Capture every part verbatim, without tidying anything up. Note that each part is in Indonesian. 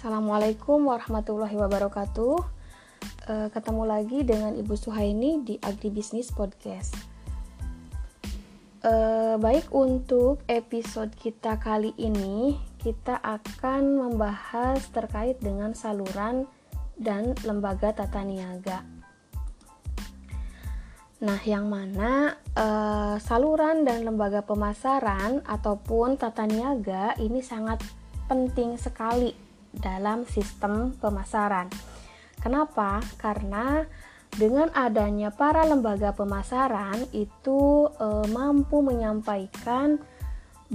Assalamualaikum warahmatullahi wabarakatuh. e, Ketemu lagi dengan Ibu Suhaini di Agribisnis Podcast. e, Baik, untuk episode kita kali ini kita akan membahas terkait dengan saluran dan lembaga tata niaga. Nah, yang mana e, saluran dan lembaga pemasaran ataupun tata niaga ini sangat penting sekali dalam sistem pemasaran. Kenapa? Karena dengan adanya para lembaga pemasaran itu e, mampu menyampaikan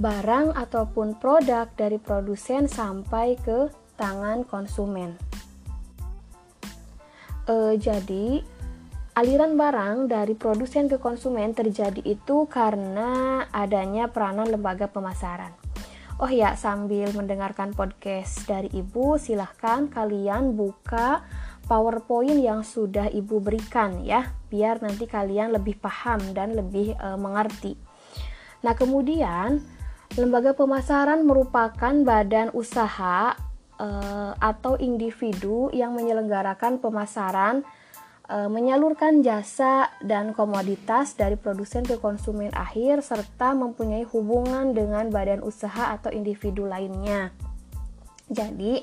barang ataupun produk dari produsen sampai ke tangan konsumen. E, jadi aliran barang dari produsen ke konsumen terjadi itu karena adanya peranan lembaga pemasaran. Oh ya, sambil mendengarkan podcast dari Ibu, silahkan kalian buka PowerPoint yang sudah Ibu berikan ya, biar nanti kalian lebih paham dan lebih e, mengerti. Nah, kemudian lembaga pemasaran merupakan badan usaha e, atau individu yang menyelenggarakan pemasaran, menyalurkan jasa dan komoditas dari produsen ke konsumen akhir serta mempunyai hubungan dengan badan usaha atau individu lainnya. Jadi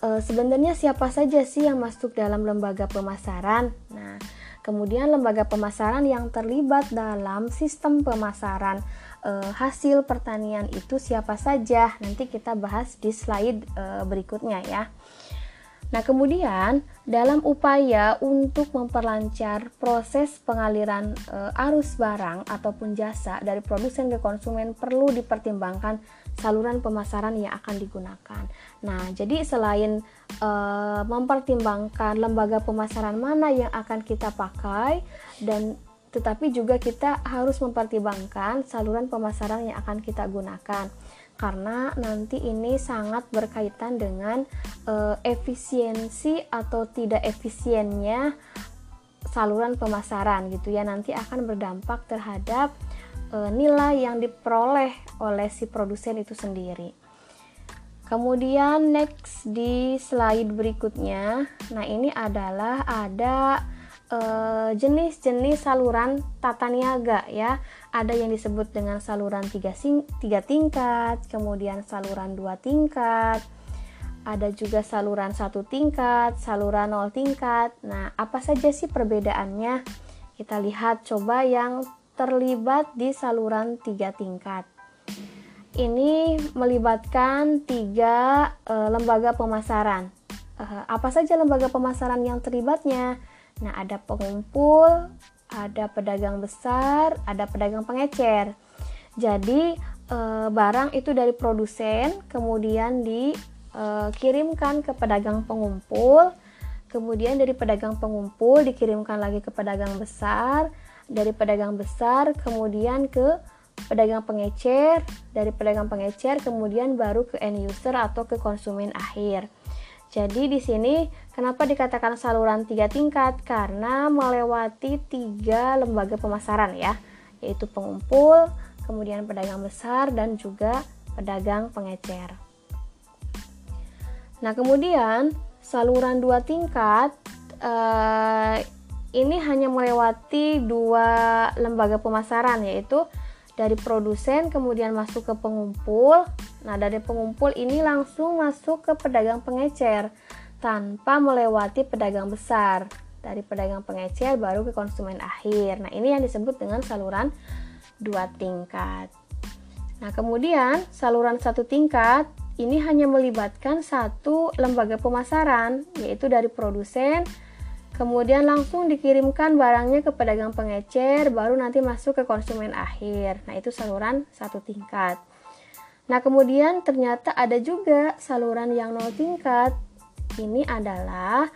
sebenarnya siapa saja sih yang masuk dalam lembaga pemasaran? Nah, kemudian lembaga pemasaran yang terlibat dalam sistem pemasaran hasil pertanian itu siapa saja? Nanti kita bahas di slide berikutnya ya. Nah, kemudian dalam upaya untuk memperlancar proses pengaliran e, arus barang ataupun jasa dari produsen ke konsumen perlu dipertimbangkan saluran pemasaran yang akan digunakan. Nah, jadi selain e, mempertimbangkan lembaga pemasaran mana yang akan kita pakai, dan tetapi juga kita harus mempertimbangkan saluran pemasaran yang akan kita gunakan, karena nanti ini sangat berkaitan dengan e, efisiensi atau tidak efisiennya saluran pemasaran gitu ya, nanti akan berdampak terhadap e, nilai yang diperoleh oleh si produsen itu sendiri. Kemudian next di slide berikutnya, nah ini adalah ada e, jenis-jenis saluran tata niaga ya. Ada yang disebut dengan saluran tiga tingkat, kemudian saluran dua tingkat, ada juga saluran satu tingkat, saluran nol tingkat. Nah, apa saja sih perbedaannya? Kita lihat coba yang terlibat di saluran tiga tingkat. Ini melibatkan tiga e, lembaga pemasaran. E, apa saja lembaga pemasaran yang terlibatnya? Nah, ada pengumpul, ada pedagang besar, ada pedagang pengecer. Jadi e, barang itu dari produsen, kemudian dikirimkan e, ke pedagang pengumpul, kemudian dari pedagang pengumpul dikirimkan lagi ke pedagang besar, dari pedagang besar kemudian ke pedagang pengecer, dari pedagang pengecer kemudian baru ke end user atau ke konsumen akhir. Jadi di sini kenapa dikatakan saluran tiga tingkat? Karena melewati tiga lembaga pemasaran ya, yaitu pengumpul, kemudian pedagang besar, dan juga pedagang pengecer. Nah, kemudian saluran dua tingkat eh, ini hanya melewati dua lembaga pemasaran, yaitu dari produsen kemudian masuk ke pengumpul. Nah, dari pengumpul ini langsung masuk ke pedagang pengecer tanpa melewati pedagang besar. Dari pedagang pengecer baru ke konsumen akhir. Nah, ini yang disebut dengan saluran dua tingkat. Nah, kemudian saluran satu tingkat ini hanya melibatkan satu lembaga pemasaran, yaitu dari produsen, kemudian langsung dikirimkan barangnya ke pedagang pengecer, baru nanti masuk ke konsumen akhir. Nah, itu saluran satu tingkat. Nah, kemudian ternyata ada juga saluran yang nol tingkat. Ini adalah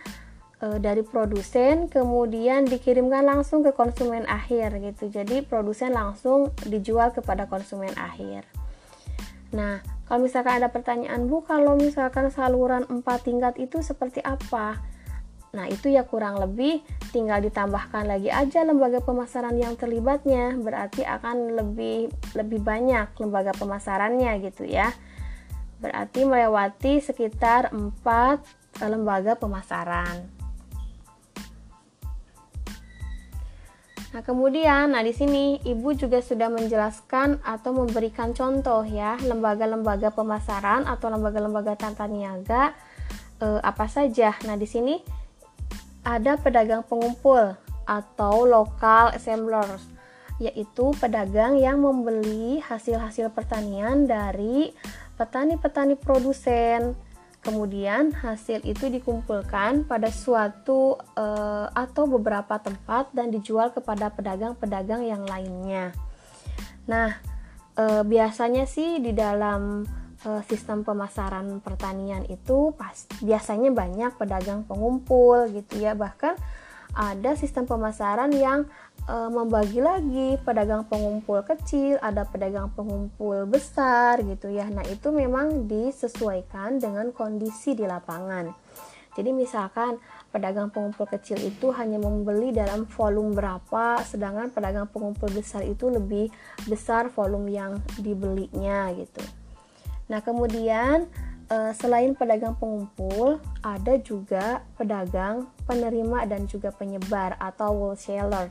e, dari produsen kemudian dikirimkan langsung ke konsumen akhir gitu. Jadi produsen langsung dijual kepada konsumen akhir. Nah, kalau misalkan ada pertanyaan, Bu, kalau misalkan saluran empat tingkat itu seperti apa? Nah, itu ya kurang lebih tinggal ditambahkan lagi aja lembaga pemasaran yang terlibatnya, berarti akan lebih lebih banyak lembaga pemasarannya gitu ya. berarti melewati sekitar empat lembaga pemasaran. Nah, kemudian, nah di sini Ibu juga sudah menjelaskan atau memberikan contoh ya, lembaga-lembaga pemasaran atau lembaga-lembaga tata niaga eh, apa saja. Nah, di sini ada pedagang pengumpul atau local assemblers, yaitu pedagang yang membeli hasil-hasil pertanian dari petani-petani produsen. Kemudian hasil itu dikumpulkan pada suatu e, atau beberapa tempat dan dijual kepada pedagang-pedagang yang lainnya. Nah, e, biasanya sih di dalam e, sistem pemasaran pertanian itu pas, biasanya banyak pedagang pengumpul gitu ya. Bahkan ada sistem pemasaran yang e, membagi lagi pedagang pengumpul kecil, ada pedagang pengumpul besar gitu ya. Nah, itu memang disesuaikan dengan kondisi di lapangan. Jadi misalkan pedagang pengumpul kecil itu hanya membeli dalam volume berapa, sedangkan pedagang pengumpul besar itu lebih besar volume yang dibelinya gitu. Nah, kemudian selain pedagang pengumpul, ada juga pedagang penerima dan juga penyebar atau wholesaler.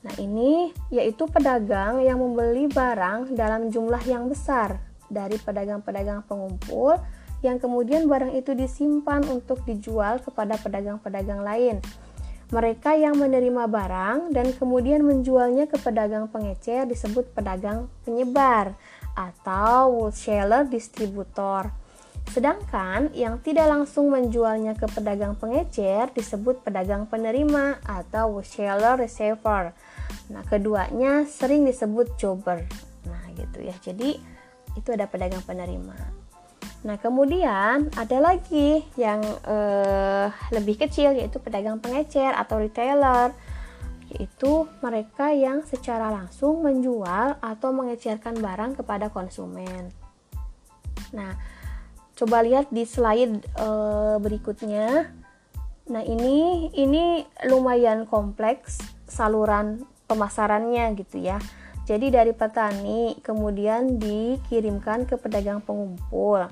Nah, ini yaitu pedagang yang membeli barang dalam jumlah yang besar dari pedagang-pedagang pengumpul yang kemudian barang itu disimpan untuk dijual kepada pedagang-pedagang lain. Mereka yang menerima barang dan kemudian menjualnya ke pedagang pengecer disebut pedagang penyebar atau wholesaler distributor. Sedangkan yang tidak langsung menjualnya ke pedagang pengecer disebut pedagang penerima atau wholesaler receiver. Nah, keduanya sering disebut jobber. Nah, gitu ya. Jadi itu ada pedagang penerima. Nah, kemudian ada lagi yang eh, lebih kecil yaitu pedagang pengecer atau retailer, yaitu mereka yang secara langsung menjual atau mengecerkan barang kepada konsumen. Nah, coba lihat di slide e, berikutnya. Nah, ini ini lumayan kompleks saluran pemasarannya gitu ya. Jadi dari petani kemudian dikirimkan ke pedagang pengumpul.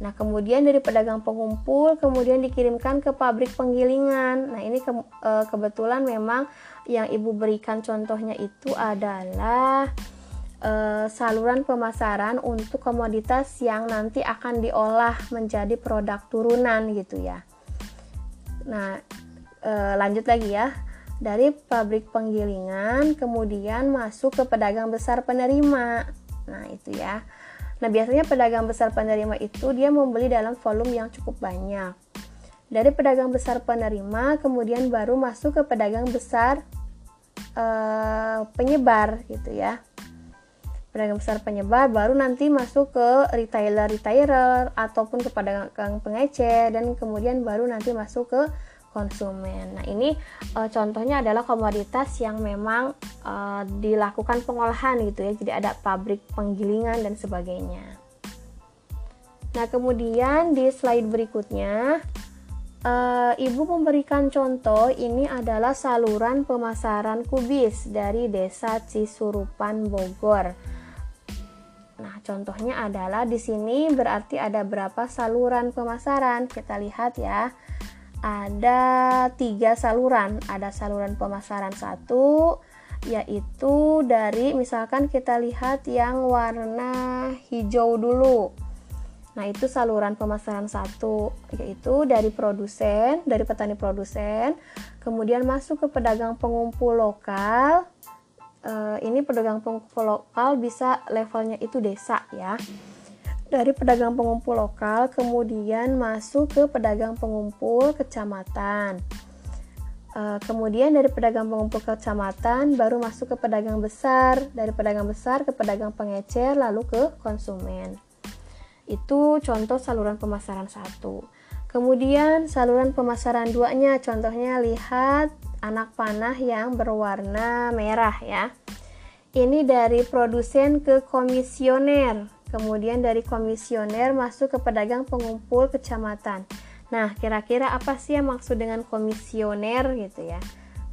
Nah, kemudian dari pedagang pengumpul kemudian dikirimkan ke pabrik penggilingan. Nah, ini ke, e, kebetulan memang yang Ibu berikan contohnya itu adalah e, saluran pemasaran untuk komoditas yang nanti akan diolah menjadi produk turunan gitu ya. Nah, e, lanjut lagi ya. Dari pabrik penggilingan kemudian masuk ke pedagang besar penerima. Nah, itu ya. Nah, biasanya pedagang besar penerima itu dia membeli dalam volume yang cukup banyak. Dari pedagang besar penerima kemudian baru masuk ke pedagang besar e, penyebar gitu ya. Pedagang besar penyebar baru nanti masuk ke retailer-retailer ataupun ke pedagang pengecer dan kemudian baru nanti masuk ke konsumen. Nah, ini e, contohnya adalah komoditas yang memang e, dilakukan pengolahan gitu ya. Jadi ada pabrik penggilingan dan sebagainya. Nah, kemudian di slide berikutnya e, Ibu memberikan contoh, ini adalah saluran pemasaran kubis dari Desa Cisurupan, Bogor. Nah, contohnya adalah di sini berarti ada berapa saluran pemasaran. Kita lihat ya. Ada tiga saluran, ada saluran pemasaran satu, yaitu dari misalkan kita lihat yang warna hijau dulu. Nah, itu saluran pemasaran satu, yaitu dari produsen, dari petani produsen, kemudian masuk ke pedagang pengumpul lokal. E, ini pedagang pengumpul lokal bisa levelnya itu desa ya. Dari pedagang pengumpul lokal kemudian masuk ke pedagang pengumpul kecamatan, e, kemudian dari pedagang pengumpul kecamatan baru masuk ke pedagang besar, dari pedagang besar ke pedagang pengecer lalu ke konsumen. Itu contoh saluran pemasaran satu. Kemudian saluran pemasaran duanya contohnya lihat anak panah yang berwarna merah ya. Ini dari produsen ke komisioner. Kemudian dari komisioner masuk ke pedagang pengumpul kecamatan. Nah, kira-kira apa sih yang maksud dengan komisioner gitu ya?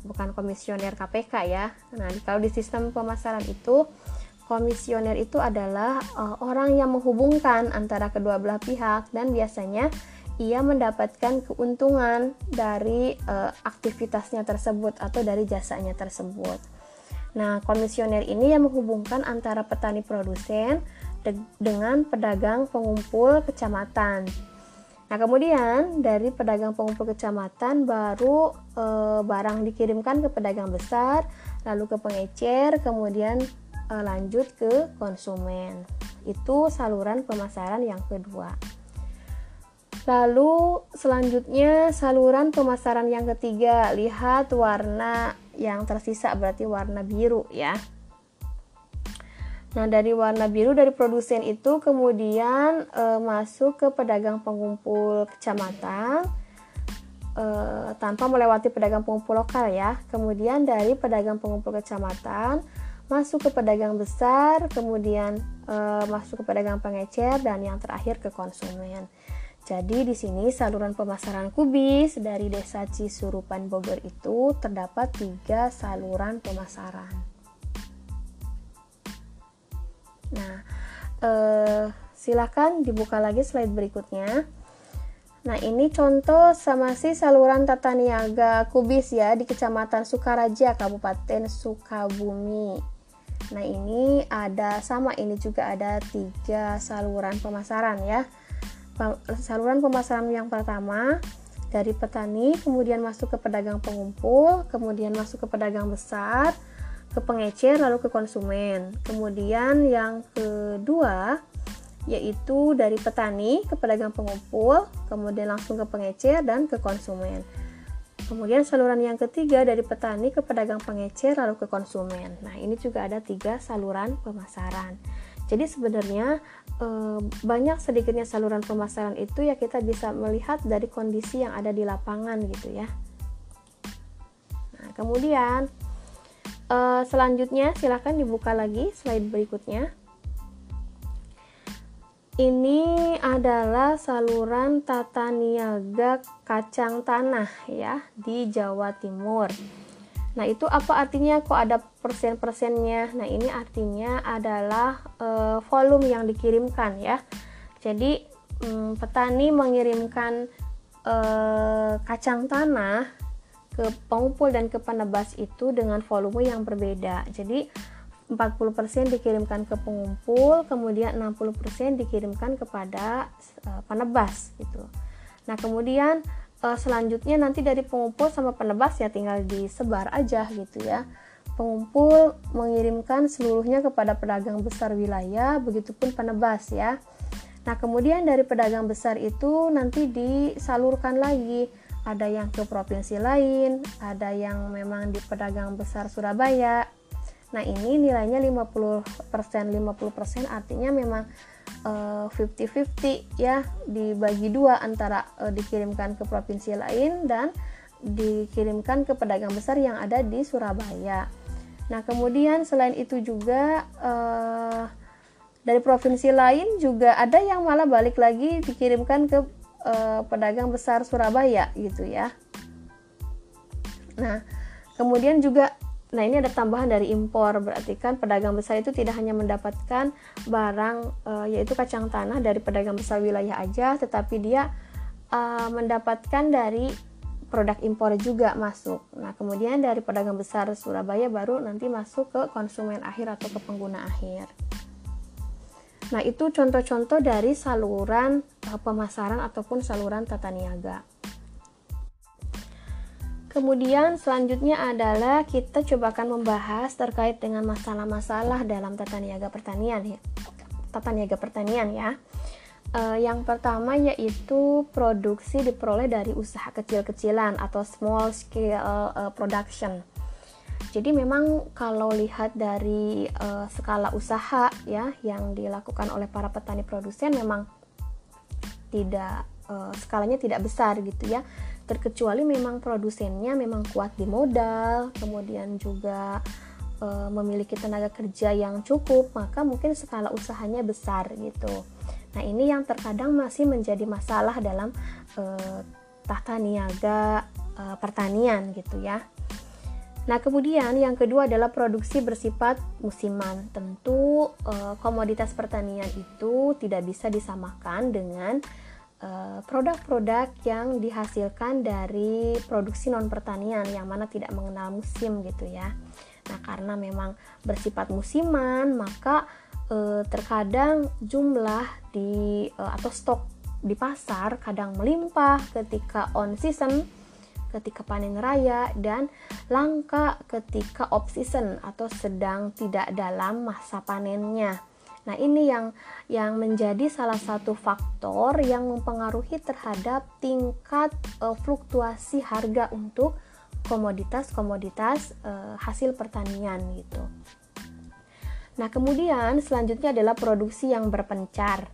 Bukan komisioner K P K ya. Nah, kalau di sistem pemasaran itu Komisioner itu adalah uh, orang yang menghubungkan antara kedua belah pihak dan biasanya ia mendapatkan keuntungan dari uh, aktivitasnya tersebut atau dari jasanya tersebut. Nah, komisioner ini yang menghubungkan antara petani produsen de- dengan pedagang pengumpul kecamatan. Nah, kemudian dari pedagang pengumpul kecamatan baru e, barang dikirimkan ke pedagang besar, lalu ke pengecer, kemudian e, lanjut ke konsumen. Itu saluran pemasaran yang kedua. Lalu selanjutnya saluran pemasaran yang ketiga. Lihat warna yang tersisa, berarti warna biru ya. Nah, dari warna biru dari produsen itu kemudian e, masuk ke pedagang pengumpul kecamatan e, tanpa melewati pedagang pengumpul lokal ya. Kemudian dari pedagang pengumpul kecamatan masuk ke pedagang besar, kemudian e, masuk ke pedagang pengecer, dan yang terakhir ke konsumen. Jadi di sini saluran pemasaran kubis dari Desa Cisurupan Bogor itu terdapat tiga saluran pemasaran. Nah, eh, silakan dibuka lagi slide berikutnya. Nah, ini contoh sama si saluran tata niaga kubis ya di Kecamatan Sukaraja, Kabupaten Sukabumi. Nah, ini ada sama, ini juga ada tiga saluran pemasaran ya. Saluran pemasaran yang pertama dari petani, kemudian masuk ke pedagang pengumpul, kemudian masuk ke pedagang besar, ke pengecer, lalu ke konsumen. Kemudian yang kedua yaitu dari petani ke pedagang pengumpul, kemudian langsung ke pengecer dan ke konsumen. Kemudian saluran yang ketiga dari petani ke pedagang pengecer lalu ke konsumen. Nah, ini juga ada tiga saluran pemasaran. Jadi sebenarnya e, banyak sedikitnya saluran pemasaran itu ya, kita bisa melihat dari kondisi yang ada di lapangan gitu ya. Nah, kemudian Uh, selanjutnya silahkan dibuka lagi slide berikutnya. Ini adalah saluran tata niaga kacang tanah ya di Jawa Timur. Nah, itu apa artinya, kok ada persen-persennya? Nah, ini artinya adalah uh, volume yang dikirimkan ya. Jadi um, petani mengirimkan uh, kacang tanah ke pengumpul dan ke penebas itu dengan volume yang berbeda. Jadi empat puluh persen dikirimkan ke pengumpul, kemudian enam puluh persen dikirimkan kepada uh, penebas gitu. Nah, kemudian uh, selanjutnya nanti dari pengumpul sama penebas ya tinggal disebar aja gitu ya. Pengumpul mengirimkan seluruhnya kepada pedagang besar wilayah, begitupun penebas ya. Nah, kemudian dari pedagang besar itu nanti disalurkan lagi. Ada yang ke provinsi lain, ada yang memang di pedagang besar Surabaya. Nah, ini nilainya lima puluh persen, lima puluh persen artinya memang uh, lima puluh lima puluh ya, dibagi dua antara uh, dikirimkan ke provinsi lain dan dikirimkan ke pedagang besar yang ada di Surabaya. Nah, kemudian selain itu juga uh, dari provinsi lain juga ada yang malah balik lagi dikirimkan ke E, pedagang besar Surabaya gitu ya. Nah, kemudian juga, nah ini ada tambahan dari impor, berarti kan pedagang besar itu tidak hanya mendapatkan barang e, yaitu kacang tanah dari pedagang besar wilayah aja, tetapi dia e, mendapatkan dari produk impor juga masuk. Nah, kemudian dari pedagang besar Surabaya baru nanti masuk ke konsumen akhir atau ke pengguna akhir. Nah, itu contoh-contoh dari saluran pemasaran ataupun saluran tata niaga. Kemudian selanjutnya adalah kita coba akan membahas terkait dengan masalah-masalah dalam tata niaga pertanian ya. Tata niaga pertanian ya. E, yang pertama yaitu produksi diperoleh dari usaha kecil-kecilan atau small scale production. Jadi memang kalau lihat dari e, skala usaha ya yang dilakukan oleh para petani produsen memang tidak e, skalanya tidak besar gitu ya. Terkecuali memang produsennya memang kuat di modal, kemudian juga e, memiliki tenaga kerja yang cukup, maka mungkin skala usahanya besar gitu. Nah, ini yang terkadang masih menjadi masalah dalam e, tata niaga e, pertanian gitu ya. Nah, kemudian yang kedua adalah produksi bersifat musiman. Tentu eh, komoditas pertanian itu tidak bisa disamakan dengan eh, produk-produk yang dihasilkan dari produksi non-pertanian yang mana tidak mengenal musim gitu ya. Nah, karena memang bersifat musiman, maka eh, terkadang jumlah di eh, atau stok di pasar kadang melimpah ketika on season, ketika panen raya, dan langka ketika off season atau sedang tidak dalam masa panennya. Nah, ini yang yang menjadi salah satu faktor yang mempengaruhi terhadap tingkat uh, fluktuasi harga untuk komoditas-komoditas uh, hasil pertanian gitu. Nah, kemudian selanjutnya adalah produksi yang berpencar.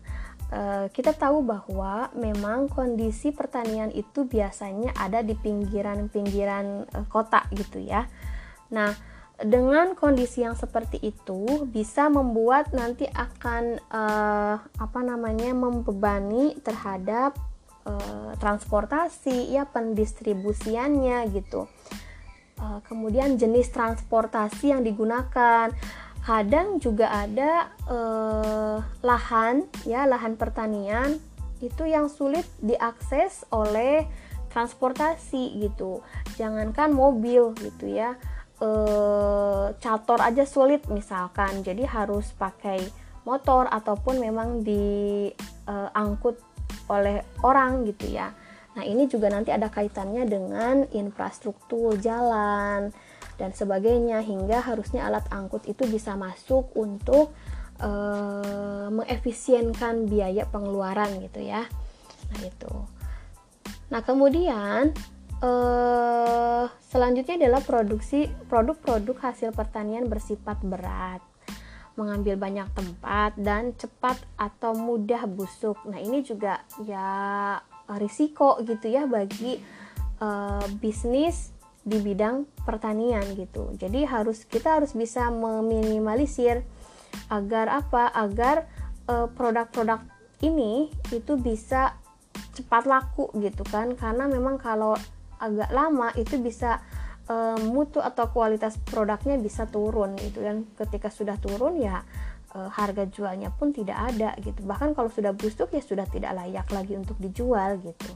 Kita tahu bahwa memang kondisi pertanian itu biasanya ada di pinggiran-pinggiran kota gitu ya. Nah, dengan kondisi yang seperti itu bisa membuat nanti akan eh, apa namanya membebani terhadap eh, transportasi ya, pendistribusiannya gitu. Eh, kemudian jenis transportasi yang digunakan. Kadang juga ada eh, lahan ya, lahan pertanian itu yang sulit diakses oleh transportasi gitu. Jangankan mobil gitu ya, eh, cator aja sulit misalkan. Jadi harus pakai motor ataupun memang diangkut eh, oleh orang gitu ya. Nah, ini juga nanti ada kaitannya dengan infrastruktur jalan dan sebagainya, hingga harusnya alat angkut itu bisa masuk untuk e, mengefisienkan biaya pengeluaran gitu ya. Nah, itu. Nah, kemudian e, selanjutnya adalah produksi produk-produk hasil pertanian bersifat berat, mengambil banyak tempat dan cepat atau mudah busuk. Nah, ini juga ya risiko gitu ya bagi e, bisnis di bidang pertanian gitu. Jadi harus kita harus bisa meminimalisir agar apa? Agar e, produk-produk ini itu bisa cepat laku gitu kan. Karena memang kalau agak lama itu bisa e, mutu atau kualitas produknya bisa turun gitu, dan ketika sudah turun ya e, harga jualnya pun tidak ada gitu. Bahkan kalau sudah busuk ya sudah tidak layak lagi untuk dijual gitu.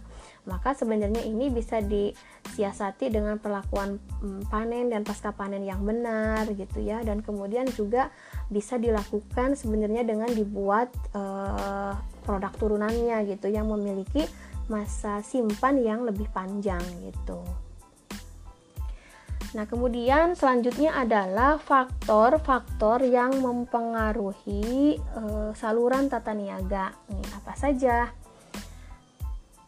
Maka sebenarnya ini bisa disiasati dengan perlakuan panen dan pasca panen yang benar gitu ya. Dan kemudian juga bisa dilakukan sebenarnya dengan dibuat eh, produk turunannya gitu yang memiliki masa simpan yang lebih panjang gitu. Nah, kemudian selanjutnya adalah faktor-faktor yang mempengaruhi eh, saluran tata niaga. Nih, apa saja?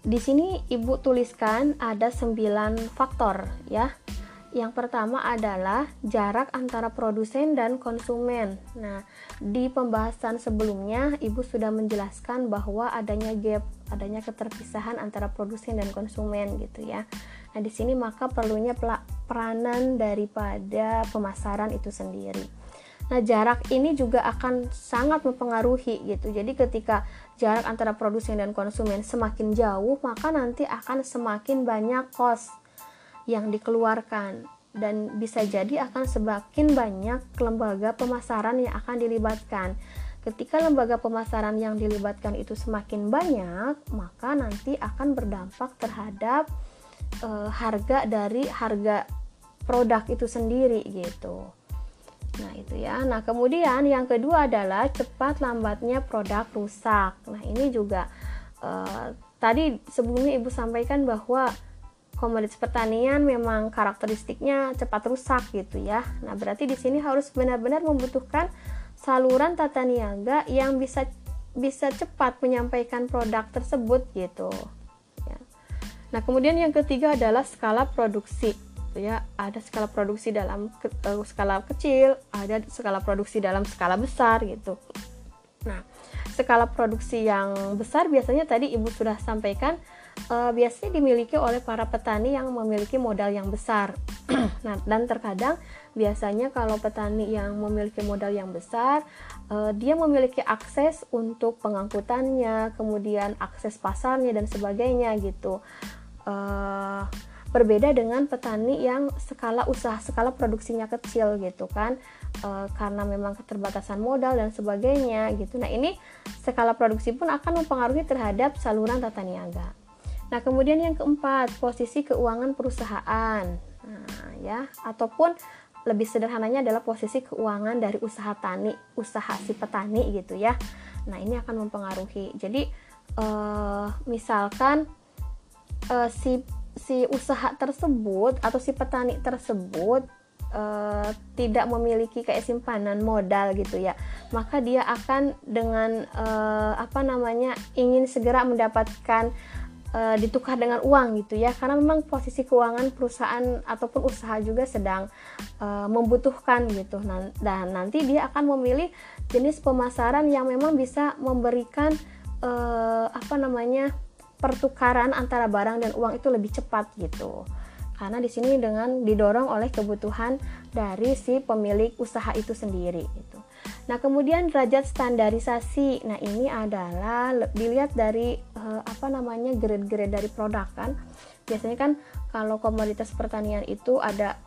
Di sini Ibu tuliskan ada sembilan faktor ya. Yang pertama adalah jarak antara produsen dan konsumen. Nah, di pembahasan sebelumnya Ibu sudah menjelaskan bahwa adanya gap, adanya keterpisahan antara produsen dan konsumen gitu ya. Nah, di sini maka perlunya peranan daripada pemasaran itu sendiri. Nah, jarak ini juga akan sangat mempengaruhi gitu. Jadi ketika jarak antara produsen dan konsumen semakin jauh, maka nanti akan semakin banyak kos yang dikeluarkan, dan bisa jadi akan semakin banyak lembaga pemasaran yang akan dilibatkan. Ketika lembaga pemasaran yang dilibatkan itu semakin banyak, maka nanti akan berdampak terhadap e, harga dari harga produk itu sendiri gitu. Nah, itu ya. Nah, kemudian yang kedua adalah cepat lambatnya produk rusak. Nah, ini juga eh, tadi sebelumnya Ibu sampaikan bahwa komoditas pertanian memang karakteristiknya cepat rusak gitu ya. Nah, berarti di sini harus benar-benar membutuhkan saluran tata niaga yang bisa bisa cepat menyampaikan produk tersebut gitu. Ya. Nah, kemudian yang ketiga adalah skala produksi. Ya, ada skala produksi dalam ke, uh, skala kecil, ada skala produksi dalam skala besar gitu. Nah, skala produksi yang besar biasanya tadi Ibu sudah sampaikan uh, biasanya dimiliki oleh para petani yang memiliki modal yang besar. Nah, dan terkadang biasanya kalau petani yang memiliki modal yang besar, uh, dia memiliki akses untuk pengangkutannya, kemudian akses pasarnya dan sebagainya gitu. Uh, Berbeda dengan petani yang skala usaha, skala produksinya kecil gitu kan, e, karena memang keterbatasan modal dan sebagainya gitu. Nah ini skala produksi pun akan mempengaruhi terhadap saluran tata niaga. Nah kemudian yang keempat, posisi keuangan perusahaan, nah, ya ataupun lebih sederhananya adalah posisi keuangan dari usaha tani, usaha si petani gitu ya. Nah ini akan mempengaruhi. Jadi e, misalkan e, si si usaha tersebut atau si petani tersebut e, tidak memiliki kayak simpanan modal gitu ya, maka dia akan dengan e, apa namanya ingin segera mendapatkan e, ditukar dengan uang gitu ya, karena memang posisi keuangan perusahaan ataupun usaha juga sedang e, membutuhkan gitu. Dan nanti dia akan memilih jenis pemasaran yang memang bisa memberikan e, apa namanya pertukaran antara barang dan uang itu lebih cepat gitu, karena di sini dengan didorong oleh kebutuhan dari si pemilik usaha itu sendiri gitu. Nah kemudian derajat standarisasi, nah ini adalah dilihat dari eh, apa namanya grade-grade dari produk kan. Biasanya kan kalau komoditas pertanian itu ada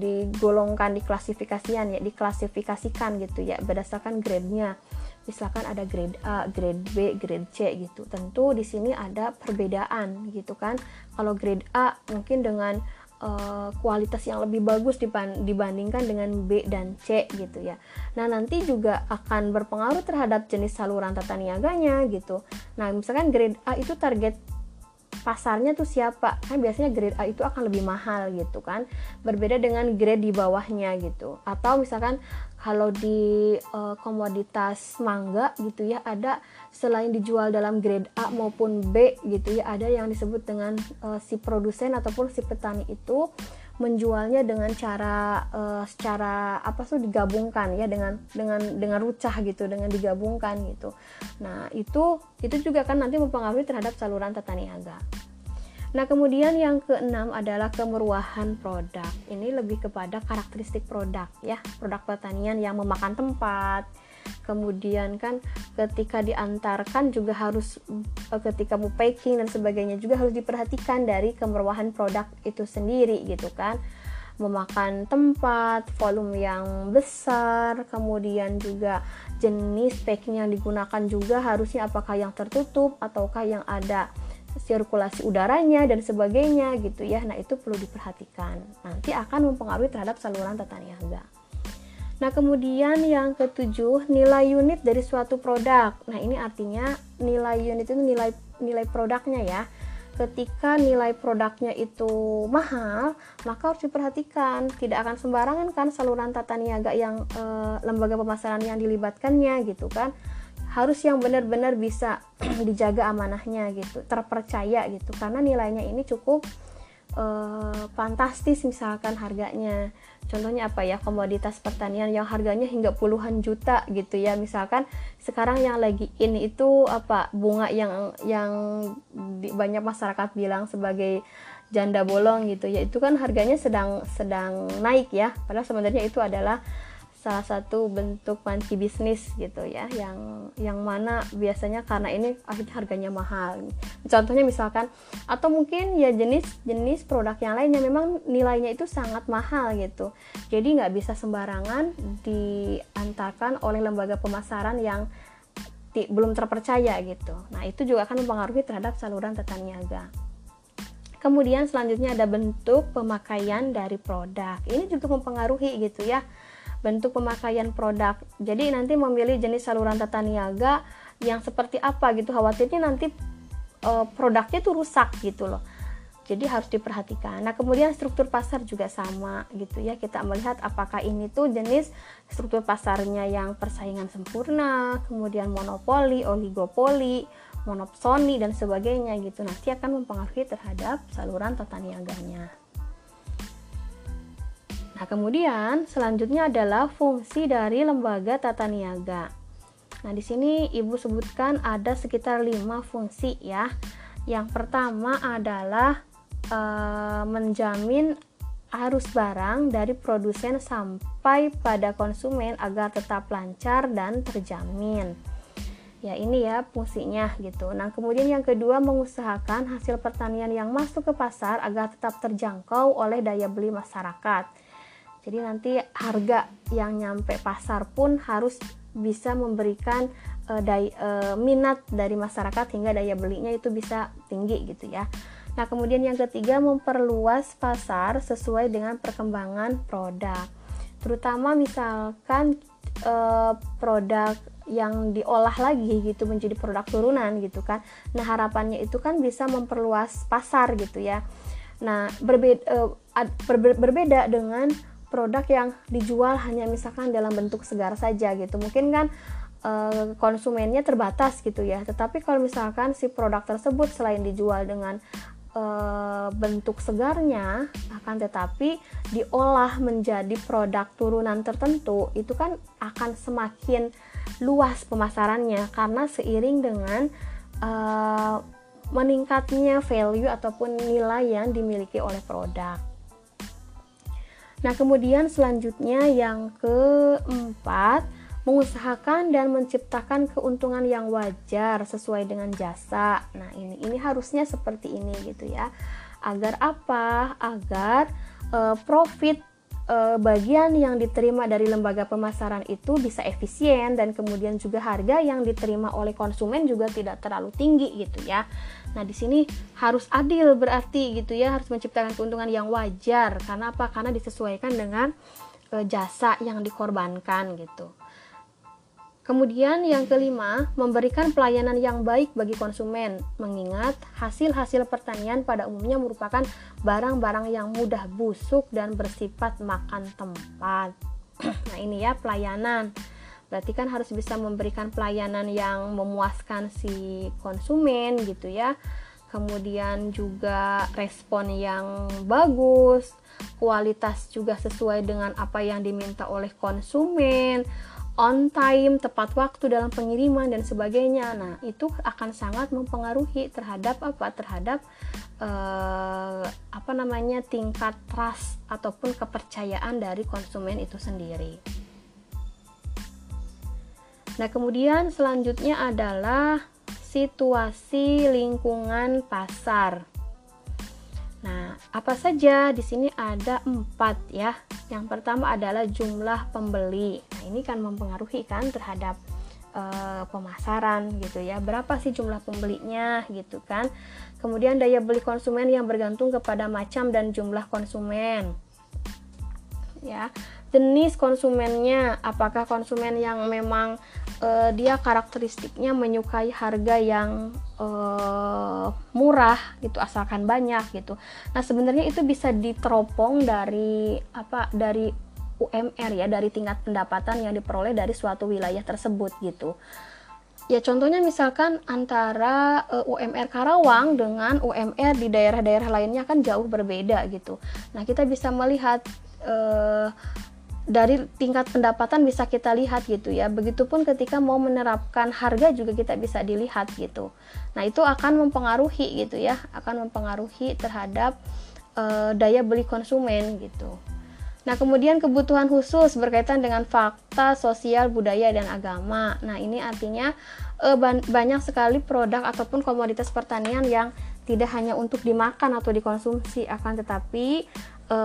digolongkan, diklasifikasian ya, diklasifikasikan gitu ya berdasarkan grade-nya. Misalkan ada grade A, grade B, grade C gitu. Tentu di sini ada perbedaan gitu kan. Kalau grade A mungkin dengan uh, kualitas yang lebih bagus dibandingkan dengan B dan C gitu ya. Nah nanti juga akan berpengaruh terhadap jenis saluran tata niaganya gitu. Nah misalkan grade A itu target pasarnya tuh siapa? Kan biasanya grade A itu akan lebih mahal gitu kan. Berbeda dengan grade di bawahnya gitu. Atau misalkan kalau di e, komoditas mangga gitu ya, ada selain dijual dalam grade A maupun B gitu ya, ada yang disebut dengan e, si produsen ataupun si petani itu menjualnya dengan cara e, secara apa tuh digabungkan ya, dengan dengan dengan rucah gitu, dengan digabungkan gitu. Nah, itu itu juga kan nanti mempengaruhi terhadap saluran tata niaga. Nah, kemudian yang keenam adalah kemeruahan produk. Ini lebih kepada karakteristik produk ya, produk pertanian yang memakan tempat. Kemudian kan ketika diantarkan juga harus, ketika mau packing dan sebagainya juga harus diperhatikan dari kemeruahan produk itu sendiri gitu kan, memakan tempat, volume yang besar, kemudian juga jenis packing yang digunakan juga harusnya apakah yang tertutup ataukah yang ada sirkulasi udaranya dan sebagainya gitu ya. Nah itu perlu diperhatikan, nanti akan mempengaruhi terhadap saluran tata niaga. Nah kemudian yang ketujuh, nilai unit dari suatu produk. Nah ini artinya nilai unit itu nilai nilai produknya ya. Ketika nilai produknya itu mahal, maka harus diperhatikan, tidak akan sembarangan kan saluran tata niaga yang e, lembaga pemasaran yang dilibatkannya gitu kan, harus yang benar-benar bisa dijaga amanahnya gitu, terpercaya gitu, karena nilainya ini cukup e, fantastis. Misalkan harganya, contohnya apa ya, komoditas pertanian yang harganya hingga puluhan juta gitu ya. Misalkan sekarang yang lagi in itu apa, bunga yang yang di, banyak masyarakat bilang sebagai janda bolong gitu ya, itu kan harganya sedang sedang naik ya, padahal sebenarnya itu adalah salah satu bentuk panci bisnis gitu ya, yang yang mana biasanya karena ini akhirnya harganya mahal. Contohnya misalkan, atau mungkin ya jenis-jenis produk yang lainnya memang nilainya itu sangat mahal gitu, jadi nggak bisa sembarangan diantarkan oleh lembaga pemasaran yang ti- belum terpercaya gitu. Nah itu juga akan mempengaruhi terhadap saluran tata niaga. Kemudian selanjutnya ada bentuk pemakaian dari produk. Ini juga mempengaruhi gitu ya, bentuk pemakaian produk. Jadi nanti memilih jenis saluran tata niaga yang seperti apa gitu, khawatirnya nanti e, produknya tuh rusak gitu loh. Jadi harus diperhatikan. Nah kemudian struktur pasar juga sama gitu ya, kita melihat apakah ini tuh jenis struktur pasarnya yang persaingan sempurna, kemudian monopoli, oligopoli, monopsoni dan sebagainya gitu, nanti akan mempengaruhi terhadap saluran tata niaganya. Nah kemudian selanjutnya adalah fungsi dari lembaga tata niaga. Nah di sini Ibu sebutkan ada sekitar lima fungsi ya. Yang pertama adalah e, menjamin arus barang dari produsen sampai pada konsumen agar tetap lancar dan terjamin. ya ini ya fungsinya gitu. Nah kemudian yang kedua, mengusahakan hasil pertanian yang masuk ke pasar agar tetap terjangkau oleh daya beli masyarakat. Jadi nanti harga yang nyampe pasar pun harus bisa memberikan e, daya, e, minat dari masyarakat hingga daya belinya itu bisa tinggi gitu ya. Nah kemudian yang ketiga, memperluas pasar sesuai dengan perkembangan produk, terutama misalkan e, produk yang diolah lagi gitu menjadi produk turunan gitu kan. Nah harapannya itu kan bisa memperluas pasar gitu ya. Nah berbeda, e, ad, ber, berbeda dengan produk yang dijual hanya misalkan dalam bentuk segar saja gitu, mungkin kan e, konsumennya terbatas gitu ya. Tetapi kalau misalkan si produk tersebut selain dijual dengan bentuk segarnya, akan tetapi diolah menjadi produk turunan tertentu, itu kan akan semakin luas pemasarannya karena seiring dengan uh, meningkatnya value ataupun nilai yang dimiliki oleh produk. Nah kemudian selanjutnya yang keempat, mengusahakan dan menciptakan keuntungan yang wajar sesuai dengan jasa. Nah ini ini harusnya seperti ini gitu ya. Agar apa? Agar e, profit e, bagian yang diterima dari lembaga pemasaran itu bisa efisien, dan kemudian juga harga yang diterima oleh konsumen juga tidak terlalu tinggi gitu ya. Nah di sini harus adil berarti gitu ya, harus menciptakan keuntungan yang wajar. Karena apa? Karena disesuaikan dengan e, jasa yang dikorbankan gitu. Kemudian yang kelima, memberikan pelayanan yang baik bagi konsumen, mengingat hasil-hasil pertanian pada umumnya merupakan barang-barang yang mudah busuk dan bersifat makan tempat. Nah ini ya pelayanan, berarti kan harus bisa memberikan pelayanan yang memuaskan si konsumen gitu ya. Kemudian juga respon yang bagus, kualitas juga sesuai dengan apa yang diminta oleh konsumen, on time, tepat waktu dalam pengiriman dan sebagainya. Nah itu akan sangat mempengaruhi terhadap apa? Terhadap eh, apa namanya tingkat trust ataupun kepercayaan dari konsumen itu sendiri. Nah kemudian selanjutnya adalah situasi lingkungan pasar. Nah apa saja di sini ada empat ya. Yang pertama adalah jumlah pembeli. Nah, ini kan mempengaruhi kan terhadap e, pemasaran gitu ya. Berapa sih jumlah pembelinya gitu kan. Kemudian daya beli konsumen yang bergantung kepada macam dan jumlah konsumen. Ya, jenis konsumennya, apakah konsumen yang memang e, dia karakteristiknya menyukai harga yang e, murah gitu asalkan banyak gitu. Nah, sebenarnya itu bisa diteropong dari apa? Dari U M R ya, dari tingkat pendapatan yang diperoleh dari suatu wilayah tersebut gitu. Ya contohnya misalkan antara uh, U M R Karawang dengan U M R di daerah-daerah lainnya kan jauh berbeda gitu. Nah kita bisa melihat uh, dari tingkat pendapatan bisa kita lihat gitu ya. Begitupun ketika mau menerapkan harga juga kita bisa dilihat gitu. Nah itu akan mempengaruhi gitu ya, akan mempengaruhi terhadap uh, daya beli konsumen gitu. Nah, kemudian kebutuhan khusus berkaitan dengan fakta sosial, budaya, dan agama. Nah, ini artinya e, ban- banyak sekali produk ataupun komoditas pertanian yang tidak hanya untuk dimakan atau dikonsumsi, akan tetapi e,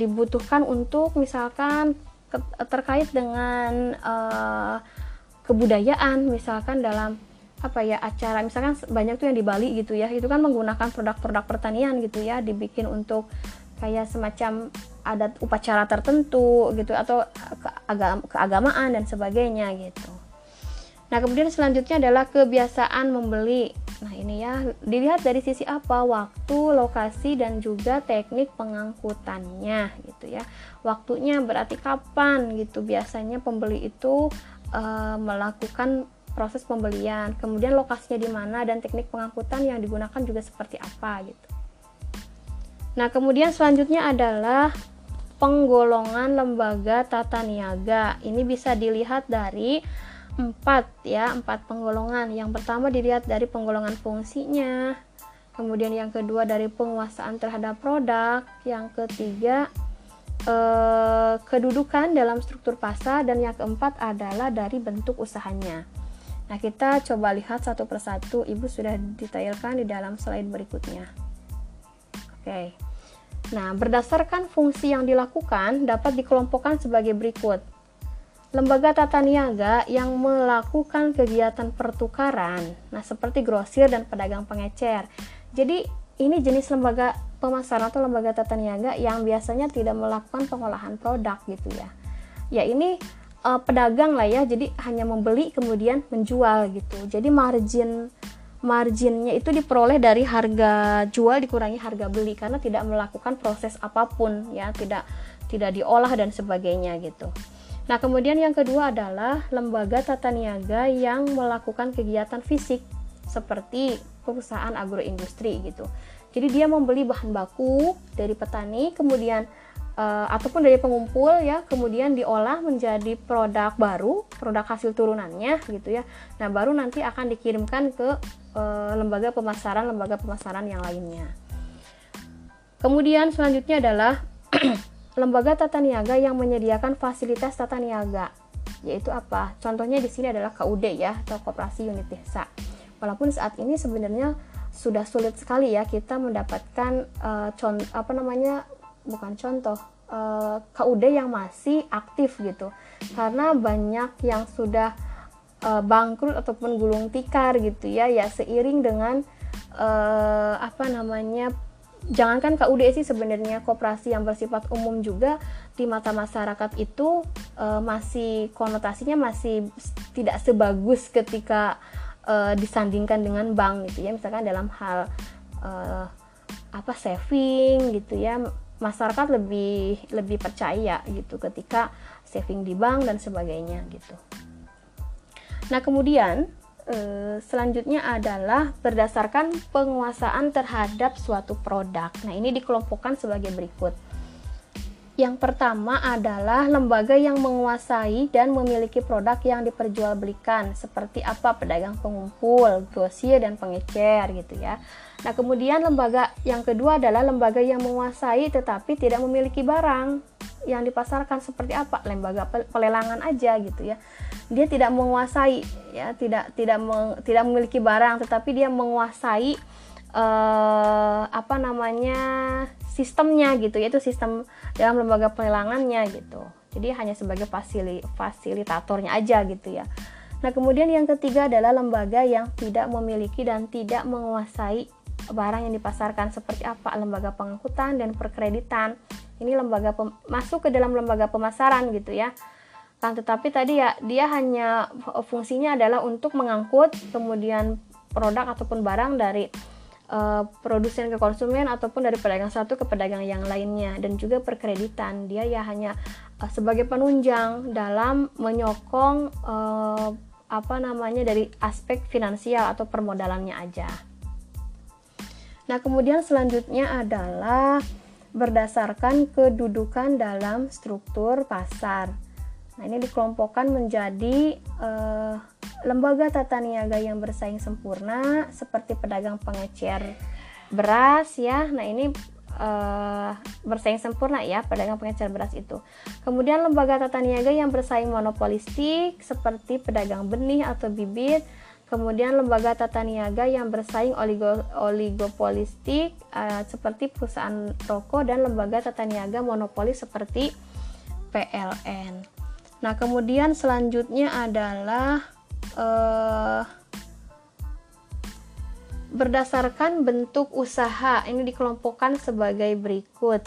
dibutuhkan untuk misalkan ke- terkait dengan e, kebudayaan, misalkan dalam apa ya acara, misalkan banyak tuh yang di Bali gitu ya, itu kan menggunakan produk-produk pertanian gitu ya, dibikin untuk kayak semacam adat upacara tertentu gitu atau keagama, keagamaan dan sebagainya gitu. Nah kemudian selanjutnya adalah kebiasaan membeli. Nah ini ya dilihat dari sisi apa? Waktu, lokasi, dan juga teknik pengangkutannya gitu ya. Waktunya berarti kapan gitu biasanya pembeli itu e, melakukan proses pembelian. Kemudian lokasinya di mana dan teknik pengangkutan yang digunakan juga seperti apa gitu. Nah, kemudian selanjutnya adalah penggolongan lembaga tata niaga. Ini bisa dilihat dari empat ya, empat penggolongan. Yang pertama dilihat dari penggolongan fungsinya, kemudian yang kedua dari penguasaan terhadap produk, yang ketiga eh, kedudukan dalam struktur pasar, dan yang keempat adalah dari bentuk usahanya. Nah, kita coba lihat satu persatu. Ibu sudah detailkan di dalam slide berikutnya. Oke. Nah, berdasarkan fungsi yang dilakukan dapat dikelompokkan sebagai berikut. Lembaga tata niaga yang melakukan kegiatan pertukaran, nah seperti grosir dan pedagang pengecer. Jadi ini jenis lembaga pemasaran atau lembaga tata niaga yang biasanya tidak melakukan pengolahan produk gitu ya. Ya ini e, pedagang lah ya, jadi hanya membeli kemudian menjual gitu. Jadi margin marginnya itu diperoleh dari harga jual dikurangi harga beli karena tidak melakukan proses apapun ya, tidak tidak diolah dan sebagainya gitu. Nah, kemudian yang kedua adalah lembaga tata niaga yang melakukan kegiatan fisik seperti perusahaan agroindustri gitu. Jadi dia membeli bahan baku dari petani, kemudian e, ataupun dari pengumpul ya, kemudian diolah menjadi produk baru, produk hasil turunannya gitu ya. Nah, baru nanti akan dikirimkan ke e, lembaga pemasaran, lembaga pemasaran yang lainnya. Kemudian selanjutnya adalah lembaga tata niaga yang menyediakan fasilitas tata niaga, yaitu apa? Contohnya di sini adalah K U D ya, atau Koperasi Unit Desa. Walaupun saat ini sebenarnya sudah sulit sekali ya kita mendapatkan uh, con- apa namanya bukan contoh uh, K U D yang masih aktif gitu, karena banyak yang sudah uh, bangkrut ataupun gulung tikar gitu ya, ya seiring dengan uh, apa namanya. Jangankan K U D sih, sebenarnya koperasi yang bersifat umum juga di mata masyarakat itu e, masih konotasinya masih tidak sebagus ketika e, disandingkan dengan bank gitu ya. Misalkan dalam hal e, apa saving gitu ya, masyarakat lebih lebih percaya gitu ketika saving di bank dan sebagainya gitu. Nah, kemudian selanjutnya adalah berdasarkan penguasaan terhadap suatu produk. Nah, ini dikelompokkan sebagai berikut. Yang pertama adalah lembaga yang menguasai dan memiliki produk yang diperjualbelikan, seperti apa? Pedagang pengumpul, grosir dan pengecer gitu ya. Nah, kemudian lembaga yang kedua adalah lembaga yang menguasai tetapi tidak memiliki barang yang dipasarkan, seperti apa? Lembaga pelelangan aja gitu ya. Dia tidak menguasai ya, tidak tidak meng, tidak memiliki barang tetapi dia menguasai eh, apa namanya? sistemnya gitu, yaitu sistem dalam lembaga pelelangannya gitu. Jadi hanya sebagai fasili, fasilitatornya aja gitu ya. Nah, kemudian yang ketiga adalah lembaga yang tidak memiliki dan tidak menguasai barang yang dipasarkan, seperti apa? Lembaga pengangkutan dan perkreditan. Ini lembaga pem- masuk ke dalam lembaga pemasaran gitu ya. Kan tetapi tadi ya dia hanya fungsinya adalah untuk mengangkut kemudian produk ataupun barang dari Uh, produsen ke konsumen ataupun dari pedagang satu ke pedagang yang lainnya. Dan juga perkreditan, dia ya hanya uh, sebagai penunjang dalam menyokong uh, apa namanya dari aspek finansial atau permodalannya aja. Nah, kemudian selanjutnya adalah berdasarkan kedudukan dalam struktur pasar. Nah, ini dikelompokkan menjadi uh, lembaga tata niaga yang bersaing sempurna seperti pedagang pengecer beras ya. Nah, ini e, bersaing sempurna ya, pedagang pengecer beras itu. Kemudian lembaga tata niaga yang bersaing monopolistik seperti pedagang benih atau bibit. Kemudian lembaga tata niaga yang bersaing oligo, oligopolistik e, seperti perusahaan rokok, dan lembaga tata niaga monopoli seperti P L N. Nah, kemudian selanjutnya adalah Uh, berdasarkan bentuk usaha. Ini dikelompokkan sebagai berikut,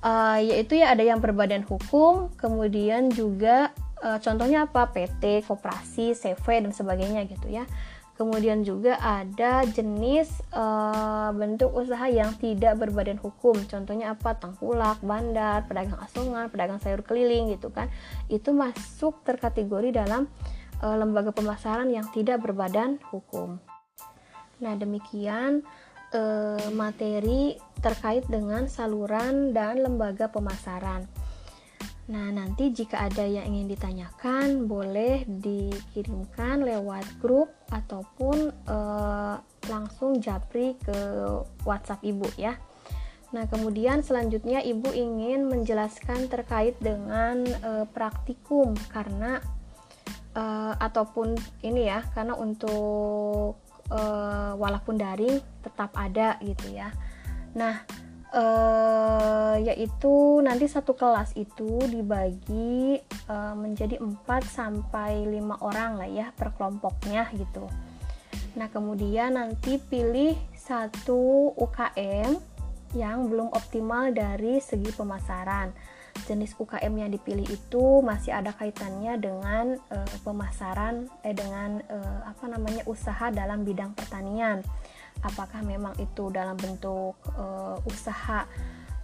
uh, yaitu ya ada yang berbadan hukum, kemudian juga uh, contohnya apa? P T, koperasi, C V dan sebagainya gitu ya. Kemudian juga ada jenis uh, bentuk usaha yang tidak berbadan hukum, contohnya apa? Tengkulak, bandar, pedagang asongan, pedagang sayur keliling gitu kan. Itu masuk terkategori dalam lembaga pemasaran yang tidak berbadan hukum. Nah, demikian eh, materi terkait dengan saluran dan lembaga pemasaran. Nah, nanti jika ada yang ingin ditanyakan, boleh dikirimkan lewat grup ataupun eh, langsung japri ke WhatsApp Ibu ya. Nah, kemudian selanjutnya Ibu ingin menjelaskan terkait dengan eh, praktikum, karena uh, ataupun ini ya, karena untuk uh, walaupun daring tetap ada gitu ya. Nah, uh, yaitu nanti satu kelas itu dibagi uh, menjadi empat sampai lima orang lah ya per kelompoknya gitu. Nah, kemudian nanti pilih satu U K M yang belum optimal dari segi pemasaran. Jenis U K M yang dipilih itu masih ada kaitannya dengan e, pemasaran eh dengan e, apa namanya usaha dalam bidang pertanian. Apakah memang itu dalam bentuk e, usaha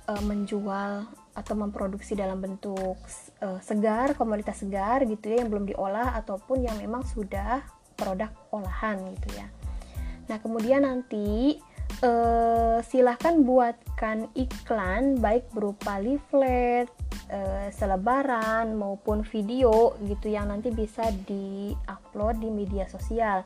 e, menjual atau memproduksi dalam bentuk e, segar, komoditas segar gitu ya, yang belum diolah ataupun yang memang sudah produk olahan gitu ya. Nah, kemudian nanti eh, silahkan buatkan iklan baik berupa leaflet, eh, selebaran maupun video gitu yang nanti bisa diupload di media sosial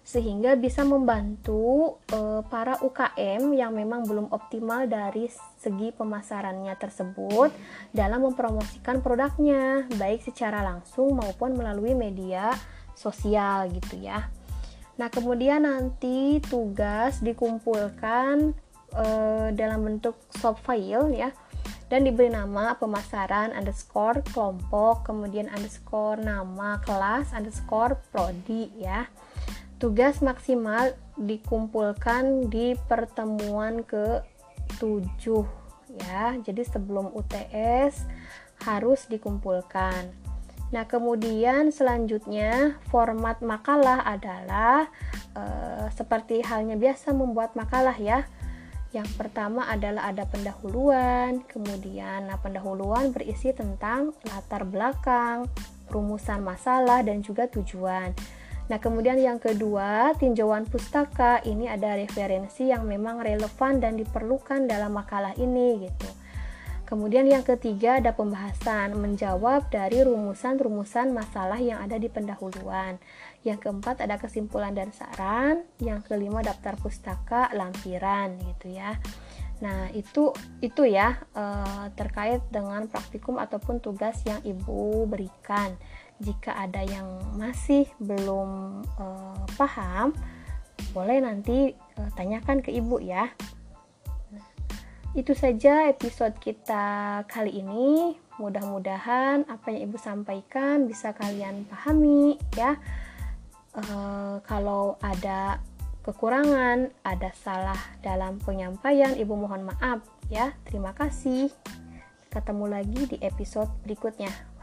sehingga bisa membantu eh, para U K M yang memang belum optimal dari segi pemasarannya tersebut dalam mempromosikan produknya baik secara langsung maupun melalui media sosial gitu ya. Nah, kemudian nanti tugas dikumpulkan e, dalam bentuk soft file ya, dan diberi nama pemasaran underscore kelompok, kemudian underscore nama kelas underscore prodi ya. Tugas maksimal dikumpulkan di pertemuan ke tujuh ya, jadi sebelum U T S harus dikumpulkan. Nah, kemudian selanjutnya format makalah adalah e, seperti halnya biasa membuat makalah ya. Yang pertama adalah ada pendahuluan, kemudian nah, pendahuluan berisi tentang latar belakang, rumusan masalah dan juga tujuan. Nah, kemudian yang kedua, tinjauan pustaka. Ini ada referensi yang memang relevan dan diperlukan dalam makalah ini gitu. Kemudian yang ketiga ada pembahasan, menjawab dari rumusan-rumusan masalah yang ada di pendahuluan. Yang keempat ada kesimpulan dan saran. Yang kelima daftar pustaka lampiran gitu ya. Nah, itu itu ya e, terkait dengan praktikum ataupun tugas yang Ibu berikan. Jika ada yang masih belum e, paham, boleh nanti e, tanyakan ke Ibu ya. Itu saja episode kita kali ini. Mudah-mudahan apa yang Ibu sampaikan bisa kalian pahami ya. E, kalau ada kekurangan, ada salah dalam penyampaian, Ibu mohon maaf ya. Terima kasih. Ketemu lagi di episode berikutnya.